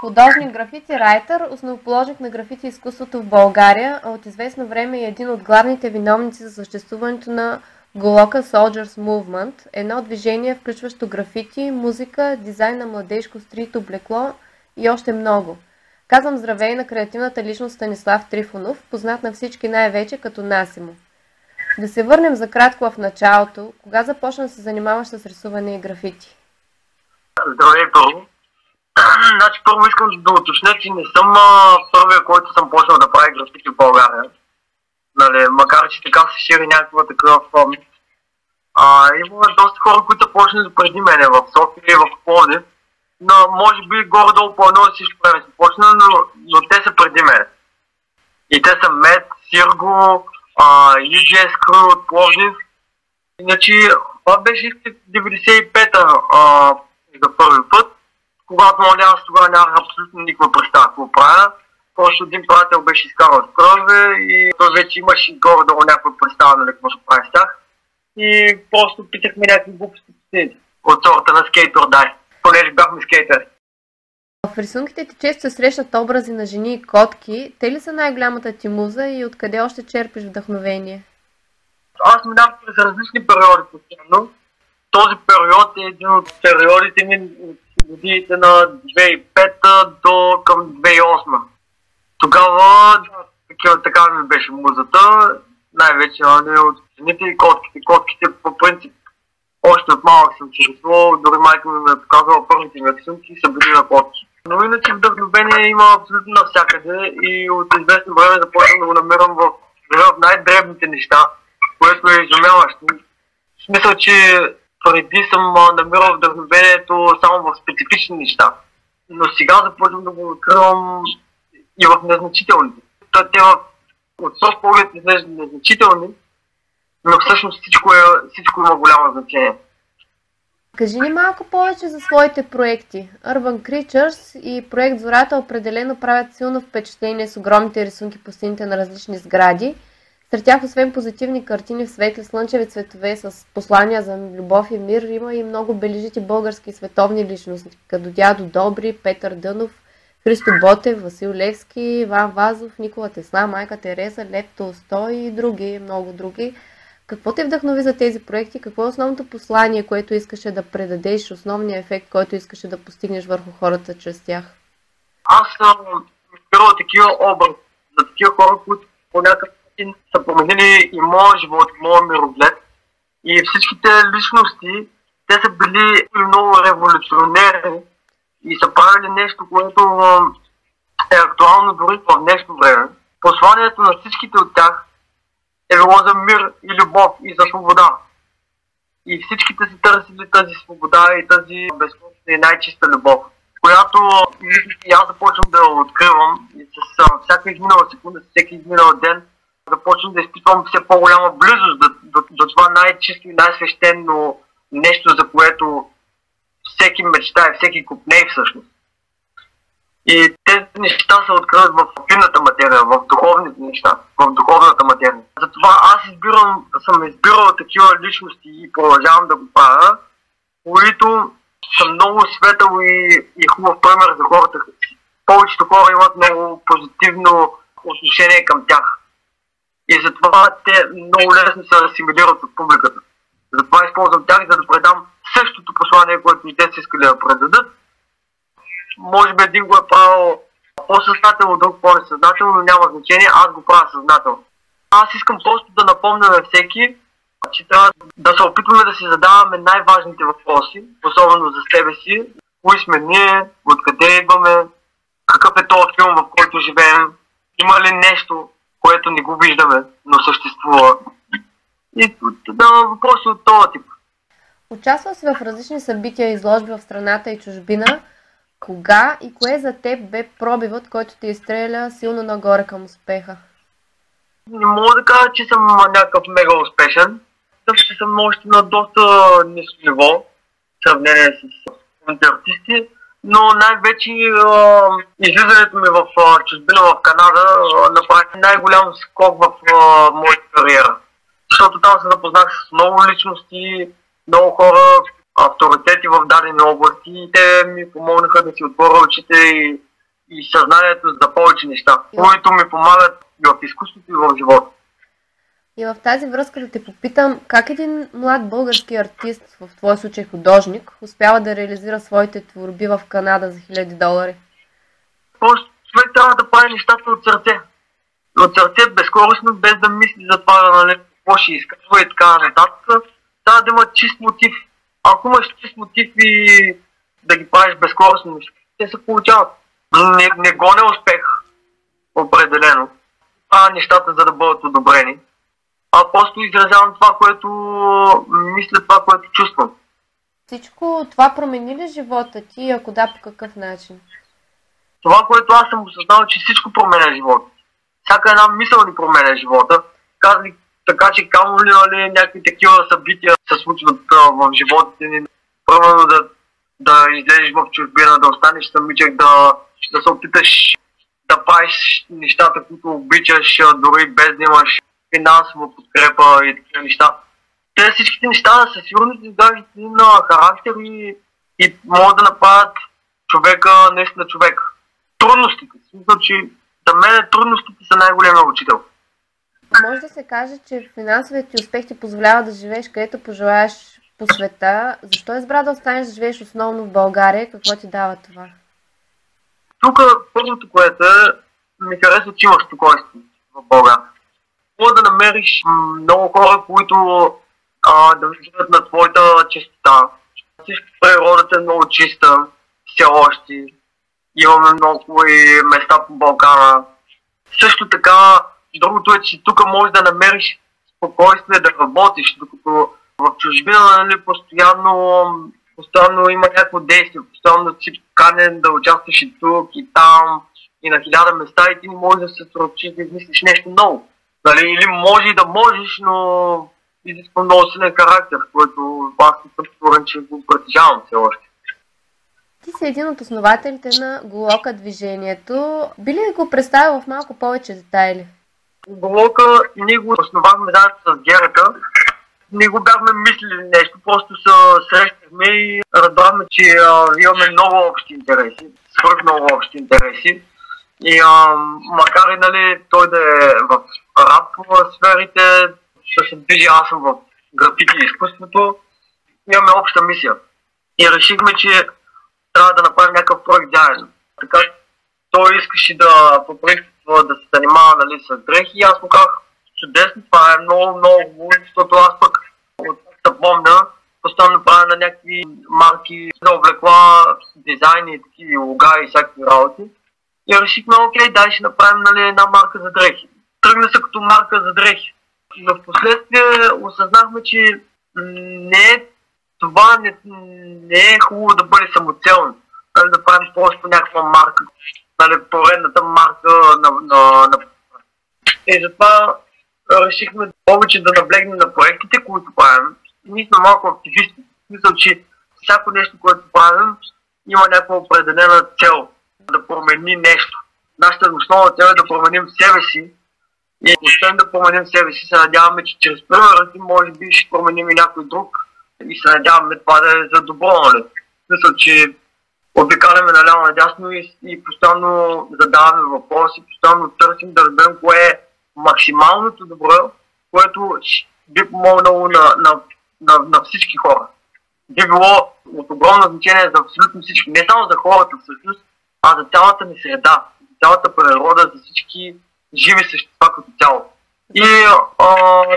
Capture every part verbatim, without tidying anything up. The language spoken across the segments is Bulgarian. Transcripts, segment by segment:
художник, графити, райтер, основоположник на графити и изкуството в България, а от известно време е един от главните виновници за съществуването на Goloka Souldiers Movement, едно движение, включващо графити, музика, дизайн на младежко стрит облекло и още много. Казвам здравей на креативната личност Станислав Трифонов, познат на всички най-вече като Насимо. Да се върнем за кратко в началото. Кога започна да се занимаваш с рисуване и графити? Здравей, първо. Значи, първо искам да уточня, че не съм първия, който съм почнал да прави графити в България. Нали, макар че така се шири някаква такава форма. Има доста хора, които почнали преди мене в София и в Пловдив. Но може би горе-долу по едно всичко време се почна, но, но те са преди мене. И те са Мед, Сирго, ЮДС Крю от Пловдив. Значи, това беше деветдесет и пета а, за първи път. Когато малявах, тогава нямах абсолютно никаква представа какво правя. Просто един приятел беше изкарал от кръве и той вече имаше горе-долу някаква представа, нали, какво ще прави с тях. И просто питахме някакви глупости от сорта на скейтор, дай. Понеже бяхме скейтъри. В рисунките ти често се срещат образи на жени и котки. Те ли са най-голямата ти муза и откъде още черпиш вдъхновение? Аз минавам през различни периоди постоянно. Този период е един от периодите ми от годините на две хиляди и пета до към две хиляди и осма. Тогава такива, така ми беше музата, най-вече от жените и котките. Котките по принцип още от малък съм се рисувал, дори майка ми ме показала първите ми рисунки и са били на котки. Но иначе вдъхновение има абсолютно навсякъде и от известно време започвам да го намирам в, в най-дребните неща, което е изумяващо. В смисъл, че преди съм намирал вдъхновението само в специфични неща, но сега започвам да го откривам и в незначителните. Те в от сръв поглед изглеждат незначителни, но всъщност всичко, е, всичко има голямо значение. Кажи ни малко повече за своите проекти. Urban Creatures и проект Зората определено правят силно впечатление с огромните рисунки по стените на различни сгради. Сред тях, освен позитивни картини в светли слънчеви цветове с послания за любов и мир, има и много бележити български и световни личности, като дядо Добри, Петър Дънов, Христо Ботев, Васил Левски, Иван Вазов, Никола Тесла, Майка Тереза, Лев Толстой и други, много други. Какво те вдъхнови за тези проекти? Какво е основното послание, което искаше да предадеш, основния ефект, който искаше да постигнеш върху хората чрез тях? Аз съм избирал такива образи за такива хора, които по някакъв начин са променили и моя живот, и моя мироглед. И всичките личности, те са били много революционери и са правили нещо, което е актуално дори в днешно време. Посланието на всичките от тях е било за мир и любов и за свобода. И всичките си търсили тази свобода и тази безконечна и най-чиста любов, която и аз започвам да откривам и с всяка изминала секунда, с всеки изминал ден започвам да изпитвам все по-голяма близост до, до, до това най-чисто и най-свещено нещо, за което всеки мечтае, всеки купнее всъщност. И тези неща се откриват в финната материя, в духовните неща, в духовната материя. Затова аз избирам, съм избирал такива личности и продължавам да го правя, които са много светъл и, и хубав пример за хората. Повечето хора имат много позитивно отношение към тях. И затова те много лесно се асимилират от публиката. Затова използвам тях, за да предам същото послание, което и те са искали да предадат. Може би един го е правил по-съзнателно, друг по-несъзнателно, но няма значение, аз го правя съзнателно. Аз искам просто да напомня на всеки, че трябва да се опитваме да си задаваме най-важните въпроси, особено за себе си. Кои сме ние, откъде идваме, какъв е този филм, в който живеем, има ли нещо, което не го виждаме, но съществува. И да, въпроси от този тип. Участвал си в различни събития и изложби в страната и чужбина. Кога и кое за теб бе пробивът, който те изстреля силно нагоре към успеха? Не мога да кажа, че съм някакъв мега успешен. Тъпо, че съм още на доста ниско ниво, в сравнение с артисти, но най-вече излизането ми в а, чужбина в Канада а, направи най-голям скок в а, моята кариера. Защото там се запознах с много личности, много хора, авторитети в дадени области и те ми помогнаха да си отворя очите и и съзнанието за повече неща, които ми помагат в изкуството и в живота. И в тази връзка да те попитам, как един млад български артист, в твой случай художник, успява да реализира своите творби в Канада за хиляди долари? Просто човек трябва да прави нещата от сърце. От сърце, безкорисно, без да мисли за това, нали, какво ще изказва и така нататък. Трябва да има чист мотив. Ако имаш чист мотив и да ги правиш безкорисно, те се получават. Не, не гоня успех, определено. Правя нещата, за да бъдат одобрени. А просто изразявам това, което мисля, това, което чувствам. Всичко това промени ли живота ти, ако да, по какъв начин? Това, което аз съм осъзнал, че всичко променя живота. Всяка една мисъл ни променя живота. Казали, така че камо ли, нали, някакви такива събития се случват в живота ни. Първо да, да излезеш в чужбина, да останеш самичък, да, да се опиташ да правиш нещата, които обичаш, дори без да имаш финансова подкрепа и такива неща. Те всичките неща със сигурност изграждат на характер и, и могат да направят човека наистина човек. Трудностите, смисъл, че за мен трудностите са най-големия учител. Може да се каже, че финансовият ти успех ти позволява да живееш където пожелаеш по света. Защо избра да останеш да живееш основно в България? Какво ти дава това? Тук първото, което ми харесва, че имаш спокойствие в България. Може да намериш много хора, които а, да живеят на твоята чистота. Всичко природата е много чиста, все още. Имаме много и места по Балкана. Също така, другото е, че тук можеш да намериш спокойствие да работиш, докато в чужбина, нали, постоянно, постоянно има някакво действие, постоянно си канен да участваш и тук, и там, и на хиляда места, и ти не можеш да се съсредоточиш да измислиш нещо ново. Дали, или може и да можеш, но изисква много силен характер, който аз не съм сигурен, че го притежавам все още. Ти си един от основателите на Goloka движението. Би ли го представил в малко повече детайли? Goloka ние го основахме заедно с Герака. Ние го бяхме мислили нещо, просто се срещнахме и разбрахме, че а, имаме много общи интереси, свърх много общи интереси. И а, макар и, нали, той да е в рап сферите, ще се движи, аз съм в графити и изкуството, имаме обща мисия. И решихме, че трябва да направим някакъв проект заедно. Така той искаше да поприсъства, да се занимава, нали, с дрехи и аз му казах, чудесно, това е много, много хубаво, защото аз пък от се помня, постоянно правя на някакви марки за облекла, дизайни, такива лога и всякакви работи. И решихме, окей, дай ще направим, нали, една марка за дрехи. Тръгна се като марка за дрехи. В последствие осъзнахме, че не, това не, не е хубаво да бъде самоцелно. Нали, да правим просто някаква марка, нали, поредната марка на, на, на... И затова решихме повече да наблегнем на проектите, които правим. Ние сме малко активисти. Мисля, че всяко нещо, което правим, има някаква определена цел. Да промени нещо. Нашата основна цел е да променим себе си и освен да променим себе си, се надяваме, че чрез примера си може би ще променим и някой друг и се надяваме това да е за добро, нали? Мисля, че обикаляме наляво надясно и, и постоянно задаваме въпроси, постоянно търсим да разберем кое е максималното добро, което би помогнало на, на, на, на всички хора. Би било от огромно значение за абсолютно всички, не само за хората всъщност, а за цялата ни среда, за цялата природа, за всички живи същества като цяло. И а,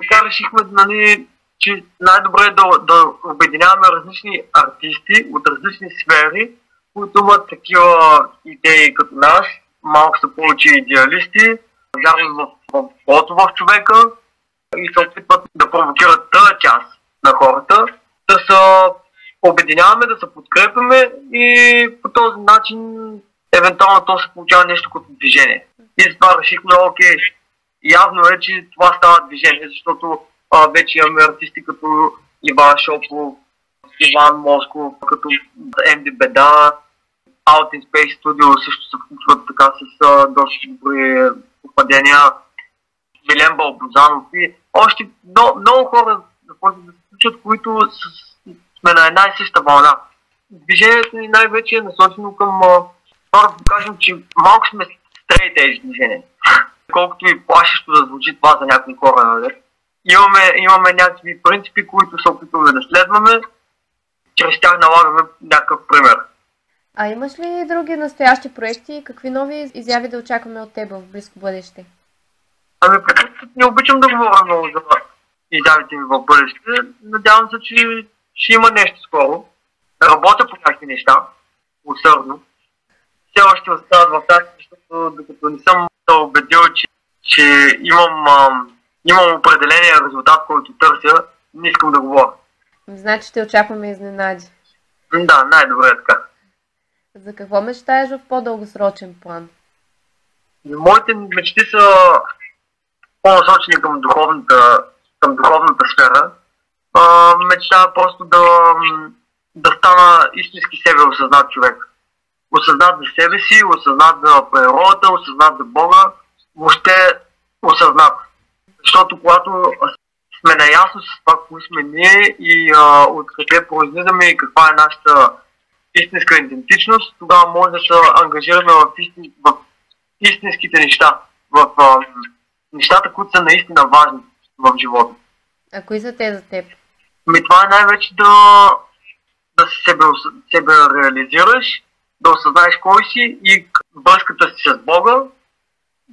така решихме, нали, че най-добре е да, да обединяваме различни артисти от различни сфери, които имат такива идеи като нас, малко са повече идеалисти, вярват в Бото в, в човека и се опитват да провокират тази част на хората, да са обединяваме, да се подкрепяме и по този начин евентуално то се получава нещо като движение. И затова решихме, окей, явно е, че това става движение, защото а, вече имаме артисти като Ива Шопов, Иван Москов, като Ем Ди Би Ди, Out in Space Studio също се включват така с а, доста добри попадения, Милен Балбозанов и още много, много хора, да се включат, които с сме на една и съща вълна. Движението ни най-вече е насочено към хора да кажем, че малко сме стрели тези движения. Колкото и плашещо да звучи това за някои хора, нали? Имаме, имаме някакви принципи, които се опитваме да следваме, чрез тях налагаме някакъв пример. А имаш ли други настоящи проекти и какви нови изяви да очакваме от теб в близко бъдеще? Ами, прекратно не обичам да говоря много за изявите ми в бъдеще. Надявам се, че ще има нещо скоро. Работя по някакви неща, усърдно. Все още остават в тази, защото докато не съм се убедил, че, че имам, ам, имам определения резултат, който търся, не искам да говоря. Значи ще очакваме изненади. Да, най-добре е така. За какво мечтаеш в по-дългосрочен план? Моите мечти са по-насочени към духовната, към духовната сфера. А, мечта просто да, да стана истински себе осъзнат човек. Осъзнат за себе си, осъзнат за природата, осъзнат за Бога, въобще осъзнат. Защото когато сме наясно с това, кои сме ние и а, откъде произлизаме и каква е нашата истинска идентичност, тогава може да се ангажираме в, истин, в истинските неща, в а, нещата, които са наистина важни в живота. А кои са те за теб? Ми, това е най-вече да, да себе, себе реализираш, да осъзнаеш кой си и връзката си с Бога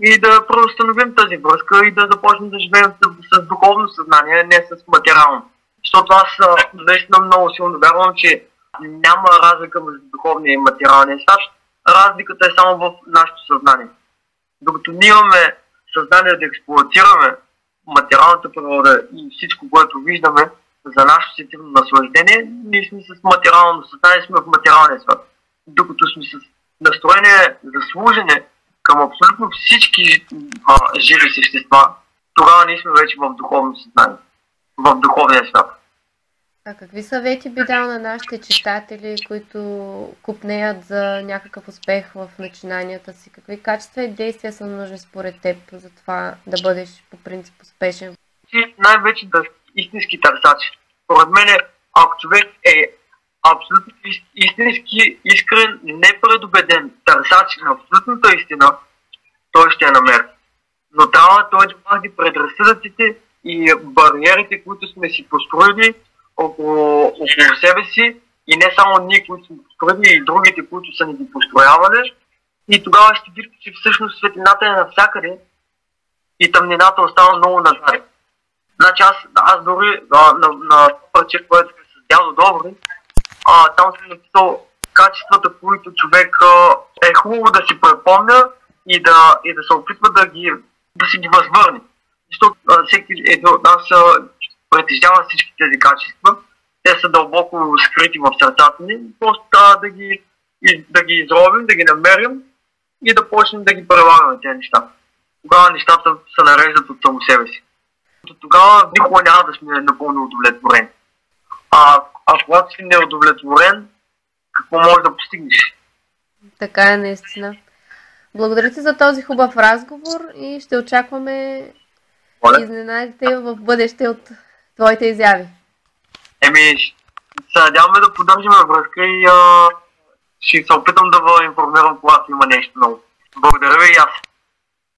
и да преустановим тази връзка и да започнем да живеем с, с духовно съзнание, не с материално. Защото аз наистина много силно вярвам, че няма разлика между духовния и материалния свят. Разликата е само в нашето съзнание. Докато ние имаме съзнание да експлоатираме материалната природа и всичко, което виждаме за нашето сетивно наслаждение, ние сме с материално съзнание, сме в материалния свят. Докато сме с настроение за служене към абсолютно всички а, живи същества, тогава ние сме вече в духовно съзнание, в духовния свят. А какви съвети би дал на нашите читатели, които купнеят за някакъв успех в начинанията си? Какви качества и действия са нужни според теб за това да бъдеш по принцип успешен? Ти най-вече да си истински търсач. Според мен, ако човек е абсолютно истински, искрен, непредубеден търсач на абсолютната истина, той ще я намери. Но трябва той да пази предразсъдъците и бариерите, които сме си построили около, около себе си, и не само ние, които сме построили, и другите, които са ни ги построявали. И тогава ще видите, че всъщност светлината е навсякъде и тъмнината остава много назад. Значи аз, аз дори а, на, на парче, което е с дядо Добри, а, там съм написал качествата, които човек а, е хубаво да си препомня и да, и да се опитва да ги, да си ги възвърне. Защото а, всеки един от нас притежава всички тези качества, те са дълбоко скрити в сърцата ни, просто трябва да ги, да ги изровим, да ги намерим и да почнем да ги прилагаме тези неща. Тогава нещата се нареждат от само себе си. Тогава никога няма да сме напълно удовлетворени. А, а когато си неудовлетворен, какво можеш да постигнеш? Така е наистина. Благодаря ти за този хубав разговор и ще очакваме изненадите в бъдеще от твоите изяви. Еми, се надяваме да поддържаме връзка и а, ще се опитам да ви информирам, когато има нещо ново. Благодаря ви и аз.